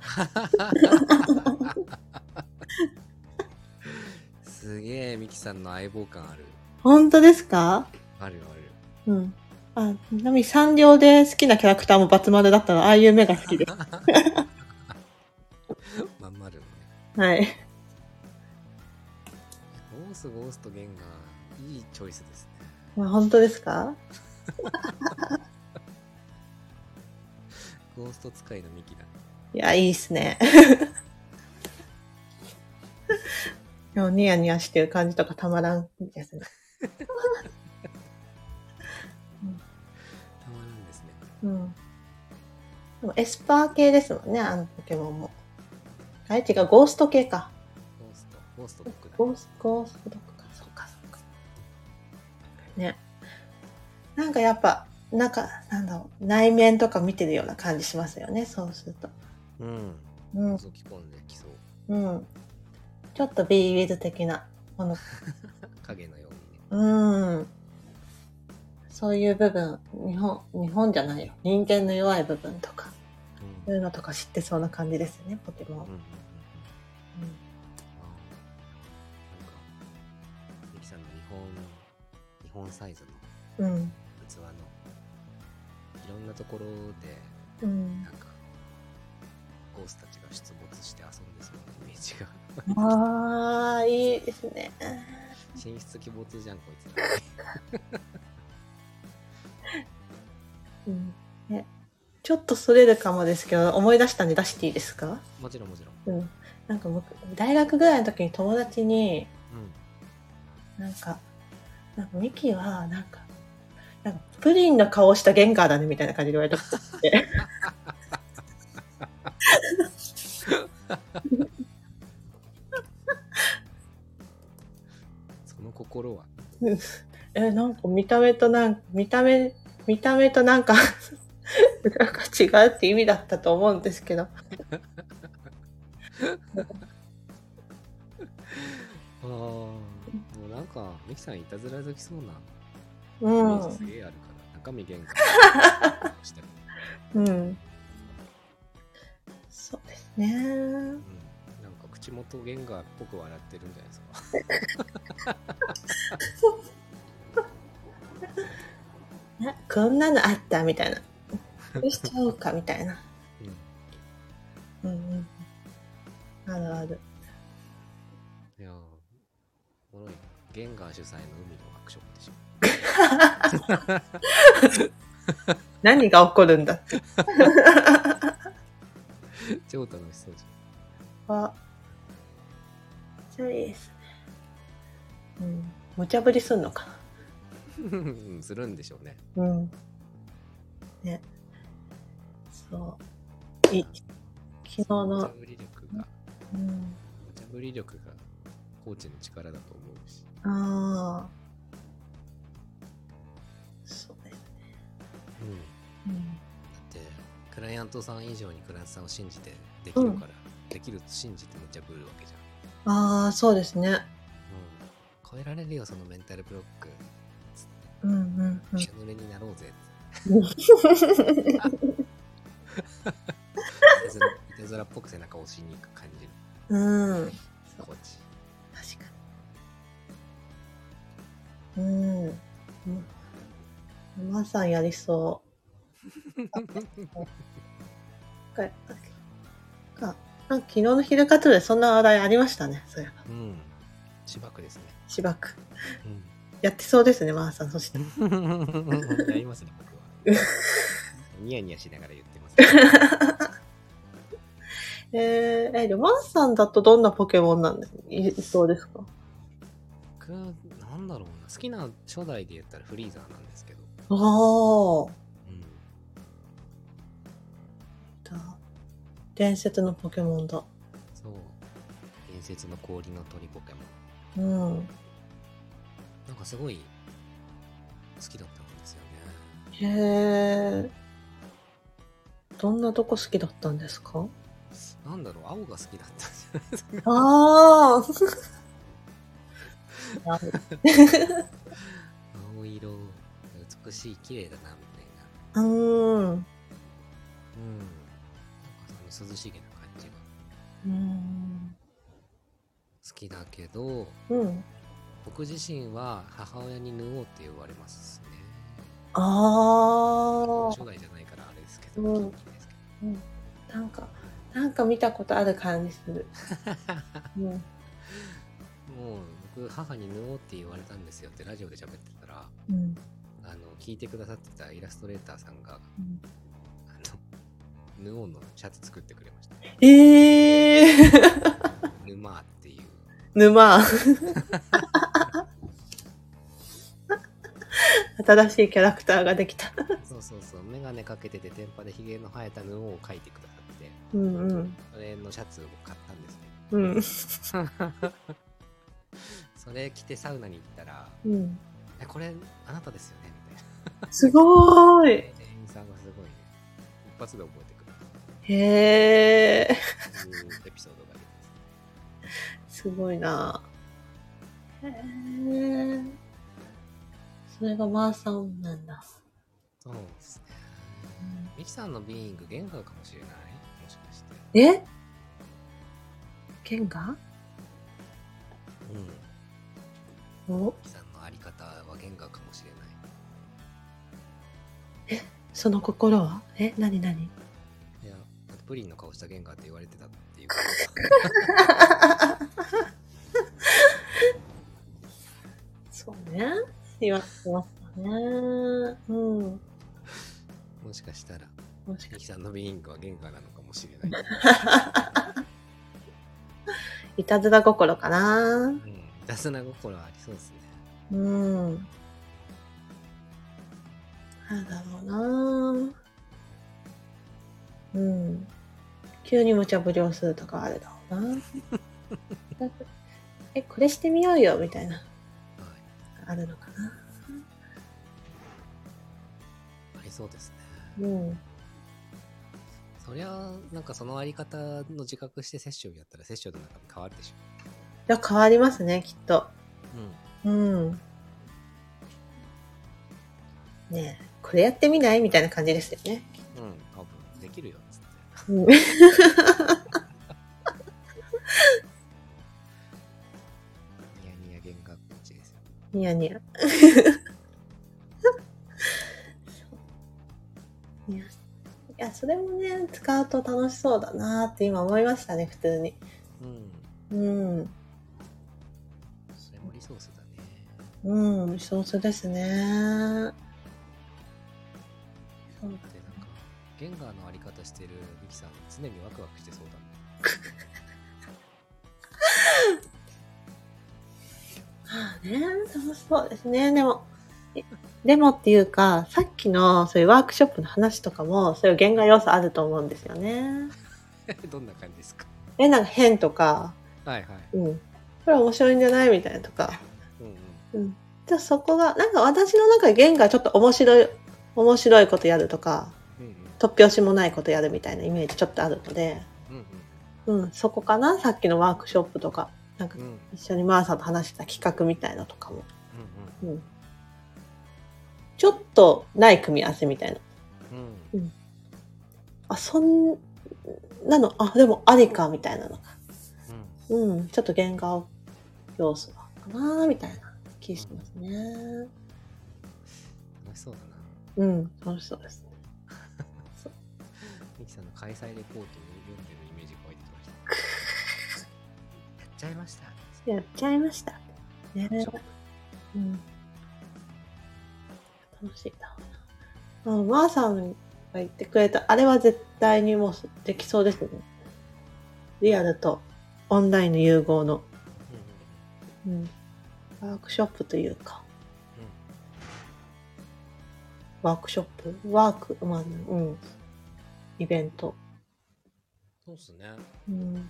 すげえミキさんの相棒感ある。本当ですか？あるある。うん。あ、ちなみにサンリオで好きなキャラクターもバツ丸だったの、ああいう目が好きです。まん丸。はい。ゴーストゲンガー、いいチョイスですね。まあ、本当ですか？ゴースト使いのミキだ。いや、いいっすね。ニヤニヤしてる感じとかたまらんですね。たまらんですね。うん。でもエスパー系ですもんね、あのポケモンも。あれ違う、ゴースト系か。ゴーストドッグか。そうか。ね。なんかやっぱ、なんだろう、内面とか見てるような感じしますよね、そうすると。うん。覗き込んできそう。うん。ちょっとビーウィズ的なもの。影のようにね。うん。そういう部分、日本じゃないよ。人間の弱い部分とか、そういうのとか知ってそうな感じですよね、ポケモン。日本サイズの器の、いろんなところでなんかゴースたちが出没して遊んでそうなイメージが。あー、いいですね。神出鬼没じゃんこいつら。うんね、ちょっとそれるかもですけど、思い出したんで出していいですか？もちろん、うん、なんか僕大学ぐらいの時に友達に、うん、なんかミキはなんかプリンの顔をしたゲンガーだねみたいな感じで言われたことあってその心はなんか見た目となんか違うって意味だったと思うんですけどもうなんかミキさんいたずら好きそうなイメージすげえあるから、中身限界したりうんそうですね、うん、なんか口元ゲンガーっぽく笑ってるんじゃないですかこんなのあったみたいな、どうしちゃおうかみたいな、うん、うんうんあるいやゲンガー主催の海のワークショップでしょ何が起こるんだって超楽しそうじゃん。あ、めっちゃいいですね。うん、無茶ぶりすんのかなするんでしょうね。うんね、そう昨日の無茶ぶり力が、うん、無茶ぶり力がコーチの力だと思うし。ああ、そうですね。うん。うん、だってクライアントさん以上にクライアントさんを信じてできるから、うん、できると信じて無茶ぶるわけじゃん。ああ、そうですね。うん。超えられるよそのメンタルブロック。うんうんうん。一緒になろうぜ。いたずらっぽく背中を押しに行く感じ。うん。コーチ。確かに。うん、まさんやりそう。なんか昨日の昼活動でそんな話題ありましたね。そういえば。うん。芝生ですね。芝生。うん、やってそうですね、まさん。そして。やりますね、僕は。ニヤニヤしながら言ってます、ね。マンさんだとどんなポケモンなんですか？いそうですか？僕はなんだろうな、好きな初代で言ったらフリーザーなんですけど。ああ。うん。だ。伝説のポケモンだ。そう。伝説の氷の鳥ポケモン。うん。なんかすごい好きだったんですよね。へえ。どんなとこ好きだったんですか？なんだろう、青が好きだったんじゃないですか。ああ青色美しい、綺麗だなみたいな。なんかその涼しげな感じが好きだけど、僕自身は母親に縫おうって言われますね。ああ。初代じゃないからあれですけど。うん。うん、なんか見たことある感じする。うん、もう僕母に縫おうって言われたんですよってラジオで喋ってたら、うん、聞いてくださってたイラストレーターさんが、うん、縫おうのシャツ作ってくれました。沼っていう。沼。新しいキャラクターができた。そうメガネかけてて天パでひげの生えた布を描いてくださって、うんうん、それのシャツを買ったんですね。うん、それ着てサウナに行ったら、うん、これあなたですよねみたいな。すごーい。店員さんがすごい、ね、一発で覚えてくる。へー。エピソードがあります。すごいな。へー。それがマーさんなんだ。そうですね。ミキさんのビーイング、ゲンガかもしれない。もしかして。ゲンガ？うん。ミキさんのあり方はゲンガかもしれない。その心は？何？いや、プリンの顔したゲンガって言われてたっていう。そうね。言われてましたね。うん。もしかしたら、ミキさんのビーイングは原価なのかもしれない。いたずら心かな。うん。いたずら心はありそうですね。うん。なんだろうな。うん。急に無茶ぶりをするとかあれだろうな。これしてみようよみたいな。あるのかな。ありそうですね。うん。そりゃそのあり方の自覚してセッションやったらセッションの中身変わるでしょう。いや変わりますねきっと。うん。うん。ねえこれやってみないみたいな感じですよね。うん多分できるよつって。うん。ニヤニヤいやそれもね使うと楽しそうだなって今思いましたね普通に。うん、うん、それもリソースだね。うんリソースですね。そうだってゲンガーのあり方してるミキさん常にワクワクしてそうだもん。ね、楽しそうですね。でもっていうかさっきのそういうワークショップの話とかもそういう限界要素あると思うんですよね。どんな感じですか？変とか、はいはいうん、これ面白いんじゃないみたいなとか、うんうんうん、じゃあそこが私の中で限界ちょっと面白いことやるとか、うんうん、突拍子もないことやるみたいなイメージちょっとあるので、うんうんうん、そこかなさっきのワークショップとか。一緒にマーサと話した企画みたいなとかも、うんうんうん、ちょっとない組み合わせみたいな、うんうん、そんなのでもありかみたいなのが、うんうん、ちょっと原画要素かなみたいな気しますね、うん、楽しそうだな。うん楽しそうですね。ミキさんの開催レポートを読んでるイメージが湧いてきました。やっちゃいました。ね、うん。楽しいな。マーさんが言ってくれたあれは絶対にもうできそうですね。リアルとオンラインの融合の、うんうん、ワークショップというか、うん、ワーク、イベント。そうですね。うん。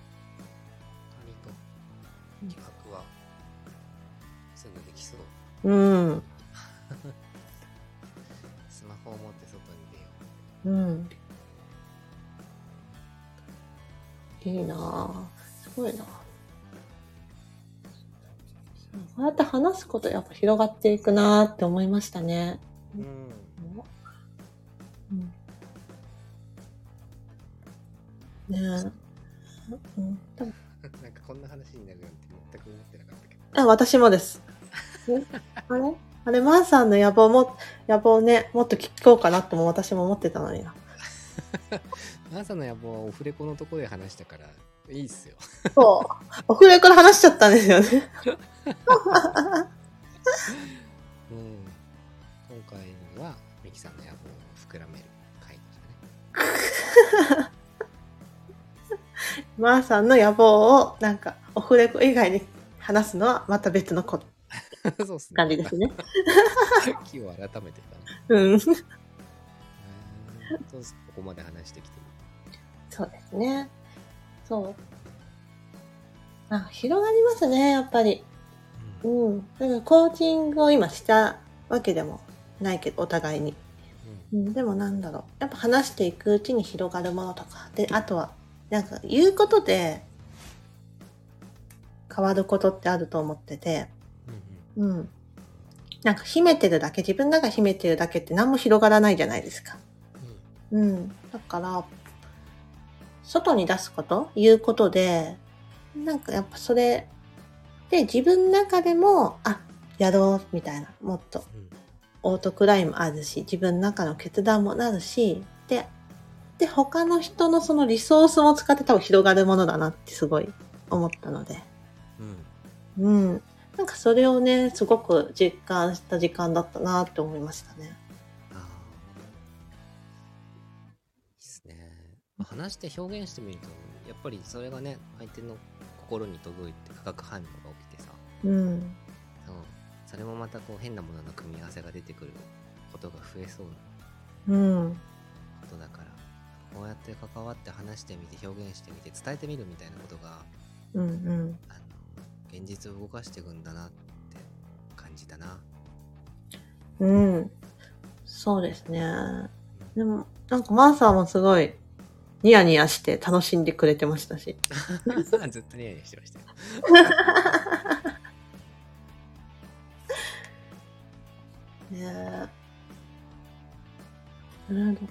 企画はすぐできそう。うん。スマホを持って外に出よう。うん。いいなぁ。すごいなぁ。こうやって話すことやっぱ広がっていくなぁって思いましたね。うん。うん、ねえ。うん。多分こんな話になるなんて全く思ってなかったけど。私もです。あれあれマンさんの野望ね、もっと聞こうかなとも私も思ってたのにな。マンさんの野望はオフレコのところで話したからいいっすよ。そうオフレコで話しちゃったんですよね。うん、今回はミキさんの野望を膨らめる回でしたね。マーさんの野望をなんかオフレコ以外に話すのはまた別のことそうす、ね、感じですね。気を改めてたね。うん。そうです。ここまで話してきてる。そうですね。そう。あ、広がりますねやっぱり。うん。だからコーチングを今したわけでもないけどお互いに。うん、でもなんだろう。やっぱ話していくうちに広がるものとかで、あとは。なんか言うことで変わることってあると思ってて、うん、うん、なんか秘めてるだけ、自分らが秘めてるだけって何も広がらないじゃないですか。うん、うん、だから外に出すこと、言うことで、なんかやっぱそれで自分の中でもあ、やろうみたいな、もっとオートクライもあるし、自分の中の決断もなるし、で他の人のそのリソースも使って多分広がるものだなってすごい思ったので、うん、うん、なんかそれをねすごく実感した時間だったなって思いましたね。ああ、いいですね。話して表現してみるとやっぱりそれがね相手の心に届いて化学反応が起きてさ、うん、それもまたこう変なものの組み合わせが出てくることが増えそうな、うん、ことだから。こうやって関わって話してみて表現してみて伝えてみるみたいなことが、うんうん、現実を動かしていくんだなって感じたな。うん、そうですね。でもなんかマーサーもすごいニヤニヤして楽しんでくれてましたし。ずっとニヤニヤしてましたよ。ねえ。なんだか。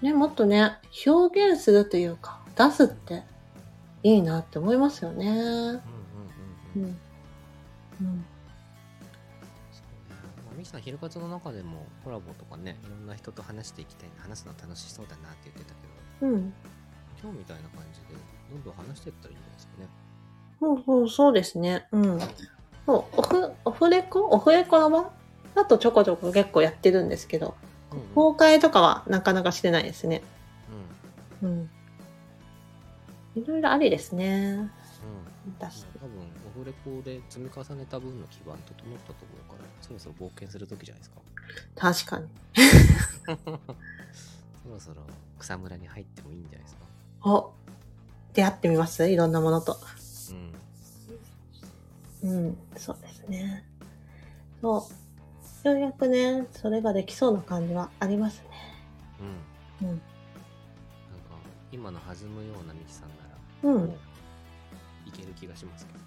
ね、もっとね、表現するというか、出すっていいなって思いますよね。うんうんうんうん。うん。うん。そうね。まあ、ミキさん、ひるかつの中でもコラボとかね、いろんな人と話していきたい、話すの楽しそうだなって言ってたけど、うん。今日みたいな感じで、どんどん話していったらいいんじゃないですかね。そうそう、そうですね。うん。そう、オフレコの場だとちょこちょこ結構やってるんですけど、公開とかはなかなかしてないですね。うん。うん。いろいろありですね。うん。私多分オフレコで積み重ねた分の基盤整ったと思うから、そろそろ冒険する時じゃないですか。確かに。そろそろ草むらに入ってもいいんじゃないですか。お、出会ってみます？いろんなものと。うん。うん、そうですね。そう。ようやくね、それができそうな感じはありますね。うん。うん。なんか今の弾むようなミキさんなら、うん、いける気がしますけど。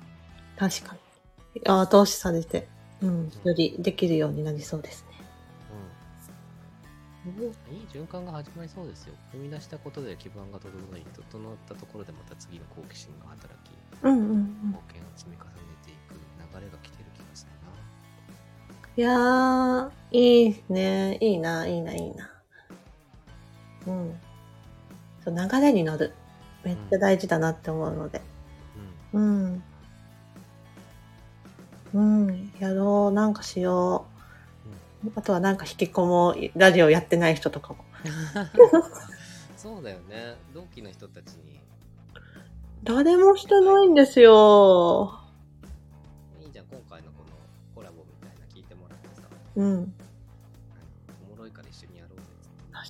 確かに。後押しされて、うん、うん、よりできるようになりそうですね。うん。いい循環が始まりそうですよ。踏み出したことで基盤が整ったところでまた次の好奇心が働き、うんうんうん、貢献を積み重ねていく流れが来てる気がするな。いやー、いいね。いいな、いいな、いいな。うん。そう、流れに乗る。めっちゃ大事だなって思うので。うん。うん。うん、やろう、なんかしよう。うん、あとはなんか引きこもり、ラジオやってない人とかも。そうだよね。同期の人たちに。誰もしてないんですよ。うん。おもろいから一緒にやろうぜ。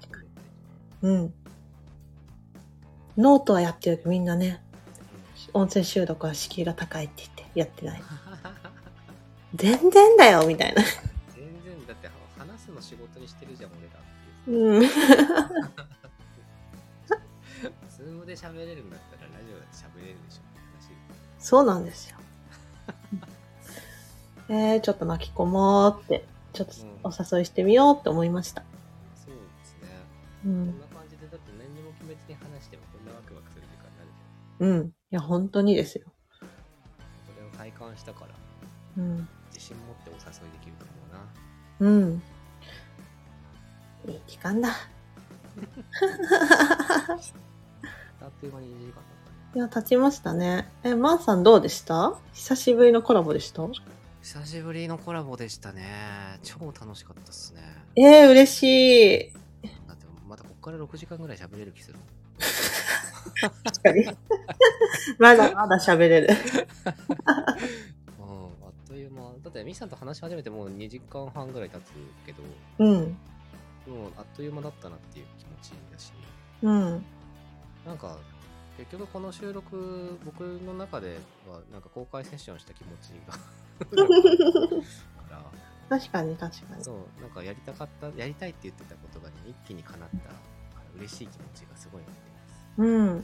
確かに。うん。ノートはやってるけどみんなね、音声収録は敷居が高いって言ってやってない。全然だよみたいな。全然だって話すの仕事にしてるじゃん俺らって。うん。ズームで喋れるんだったらラジオだって喋れるでしょ。そうなんですよ。ちょっと巻き込もうって。ちょっとお誘いしてみようって思いました。そうですね。うん、こんな感じでだって何にも決めずに話してもこんなワクワクする時間になるじゃん。うん。いや本当にですよ。これを体感したからうん、自信持ってお誘いできると思うな。うん。いい時間だ。あっという間にいい時間だった。いや、経ちましたね。マンさんどうでした？久しぶりのコラボでした？久しぶりのコラボでしたね。超楽しかったっすね。嬉しい。だってまたこっから6時間ぐらい喋れる気する。確かに。まだまだ喋れる。だってミスさんと話し始めてもう2時間半ぐらい経つけど、うん、もうあっという間だったなっていう気持ちだし、うん、なんか結局この収録僕の中ではなんか公開セッションした気持ちがから確かにそうなんかやりたいって言ってたことが、ね、一気に叶ったから嬉しい気持ちがすごいなってます。うん。いやよ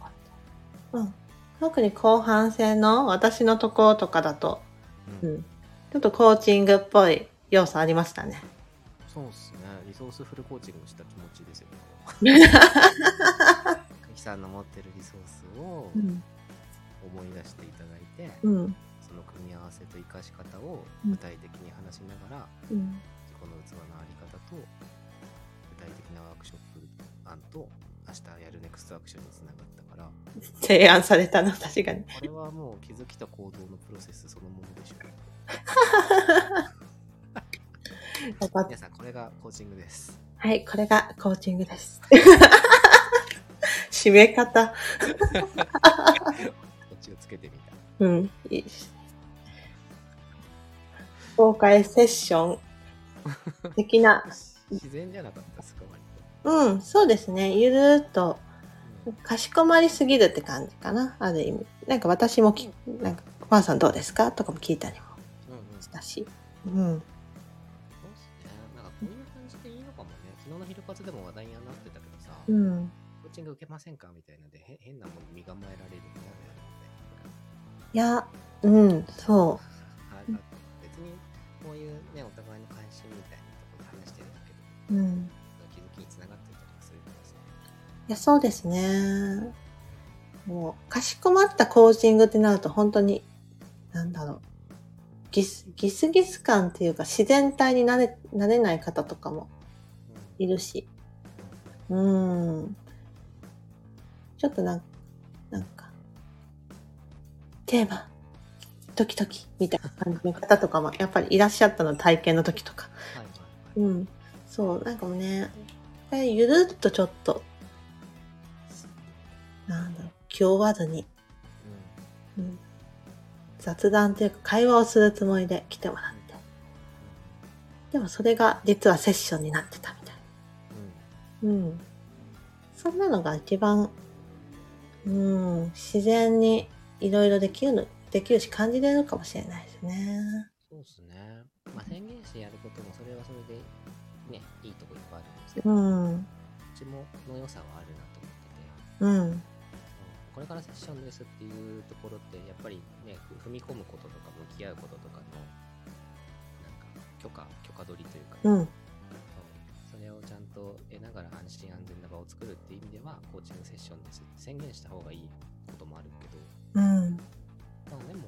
かった。うん。特に後半戦の私のとことかだと、うんうん、ちょっとコーチングっぽい要素ありましたね。そうですね。リソースフルコーチングした気持ちですよね。かきさんの持ってるリソースを思い出していただいて、うん、その組み合わせと生かし方を具体的に話しながら、うん、自己の器のあり方と具体的なワークショップ案と明日やるネクストアクションにつながったから提案されたの。確かにこれはもう気づきと行動のプロセスそのものでしょう。皆さんこれがコーチングです。はい、これがコーチングです。締め方こっちをつけてみた。うん、いい。公開セッション的な自然じゃなかったですか？うん、そうですね。ゆるーっとかしこまりすぎるって感じかな、ある意味。なんか私もなんかマンさんどうですかとかも聞いたりもしたし、うん、うん。そうですね。なんかこういう感じでいいのかもね。昨日の昼活でも話題にはなってたけどさ、うん、コーチング受けませんかみたいなので変なもの身構えられるので、いや、うん、そう。別にこういうねお互いの関心みたいなところで話してるんだけど。うん。いや、そうですね。もうかしこまったコーチングってなると本当に何だろう、ギスギス感っていうか自然体になれない方とかもいるし、ちょっとなんかテーマドキドキみたいな感じの方とかもやっぱりいらっしゃったの、体験の時とか、はいはいはい、うん、そうなんかもね、これゆるっとちょっと。なんだろう、気負わずに、うんうん、雑談というか会話をするつもりで来てもらって、でもそれが実はセッションになってたみたいな、うんうん、そんなのが一番、自然にいろいろできるし感じれるかもしれないですね。そうですね。まあ、宣言してやることもそれはそれで、ね、いいとこいっぱいあるんですけど、うちもの良さはあるなと思ってて、うん、これからセッションですっていうところってやっぱりね、踏み込むこととか向き合うこととかのなんか許可取りというか、うん、それをちゃんと得ながら安心安全な場を作るっていう意味ではコーチングセッションですって宣言した方がいいこともあるけど、うん、まあでも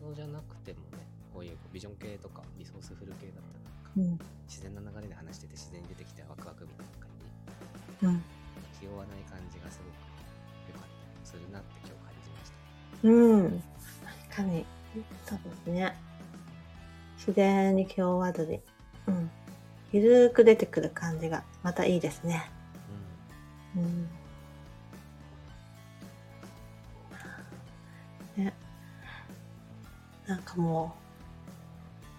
そうじゃなくてもね、こういうビジョン系とかリソースフル系だったらなんか、うん、自然な流れで話してて自然に出てきてワクワクみたいな感じ、うん、気負わない感じがすごくするなって今日感じました。うん、確かにそうですね。自然に気負わずに、うん、ゆるーく出てくる感じがまたいいですね。うん。うん、ね、なんかも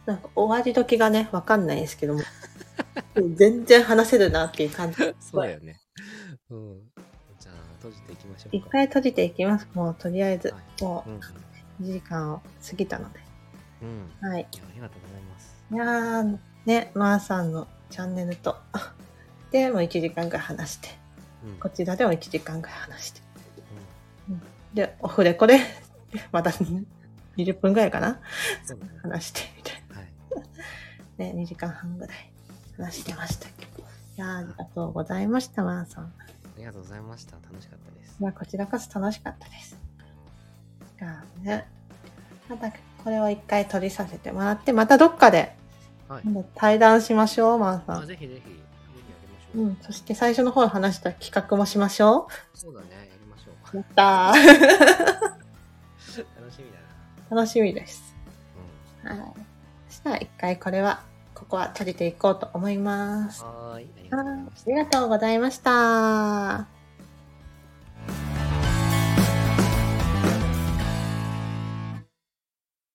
うなんか終わり時がねわかんないですけども、全然話せるなっていう感じ。そうだよね。うん。閉じていきましょうか。一回閉じていきます。もうとりあえず、はい、もう1時間を過ぎたので、うん、はい。ありがとうございます。いやーね、まーさんのチャンネルとでもう1時間ぐらい話して、うん、こちらでも1時間ぐらい話して、うんうん、でオフレコでまた20分ぐらいかな、うん、話してみたいな、はい、ね、2時間半ぐらい話してましたけど、いやーありがとうございました、まーさん。ありがとうございました。楽しかったです。まあ、こちらこそ楽しかったです。じゃあね、またこれを一回取りさせてもらって、またどっかで対談しましょう、はい、マンさん。ぜひぜひ、うん、そして最初の方話した企画もしましょう。そうだね、やりましょう。やったー。楽しみだな。楽しみです。うん、はい。そしたら一回これはここは閉じていこうと思います。はい、ありがとうございました。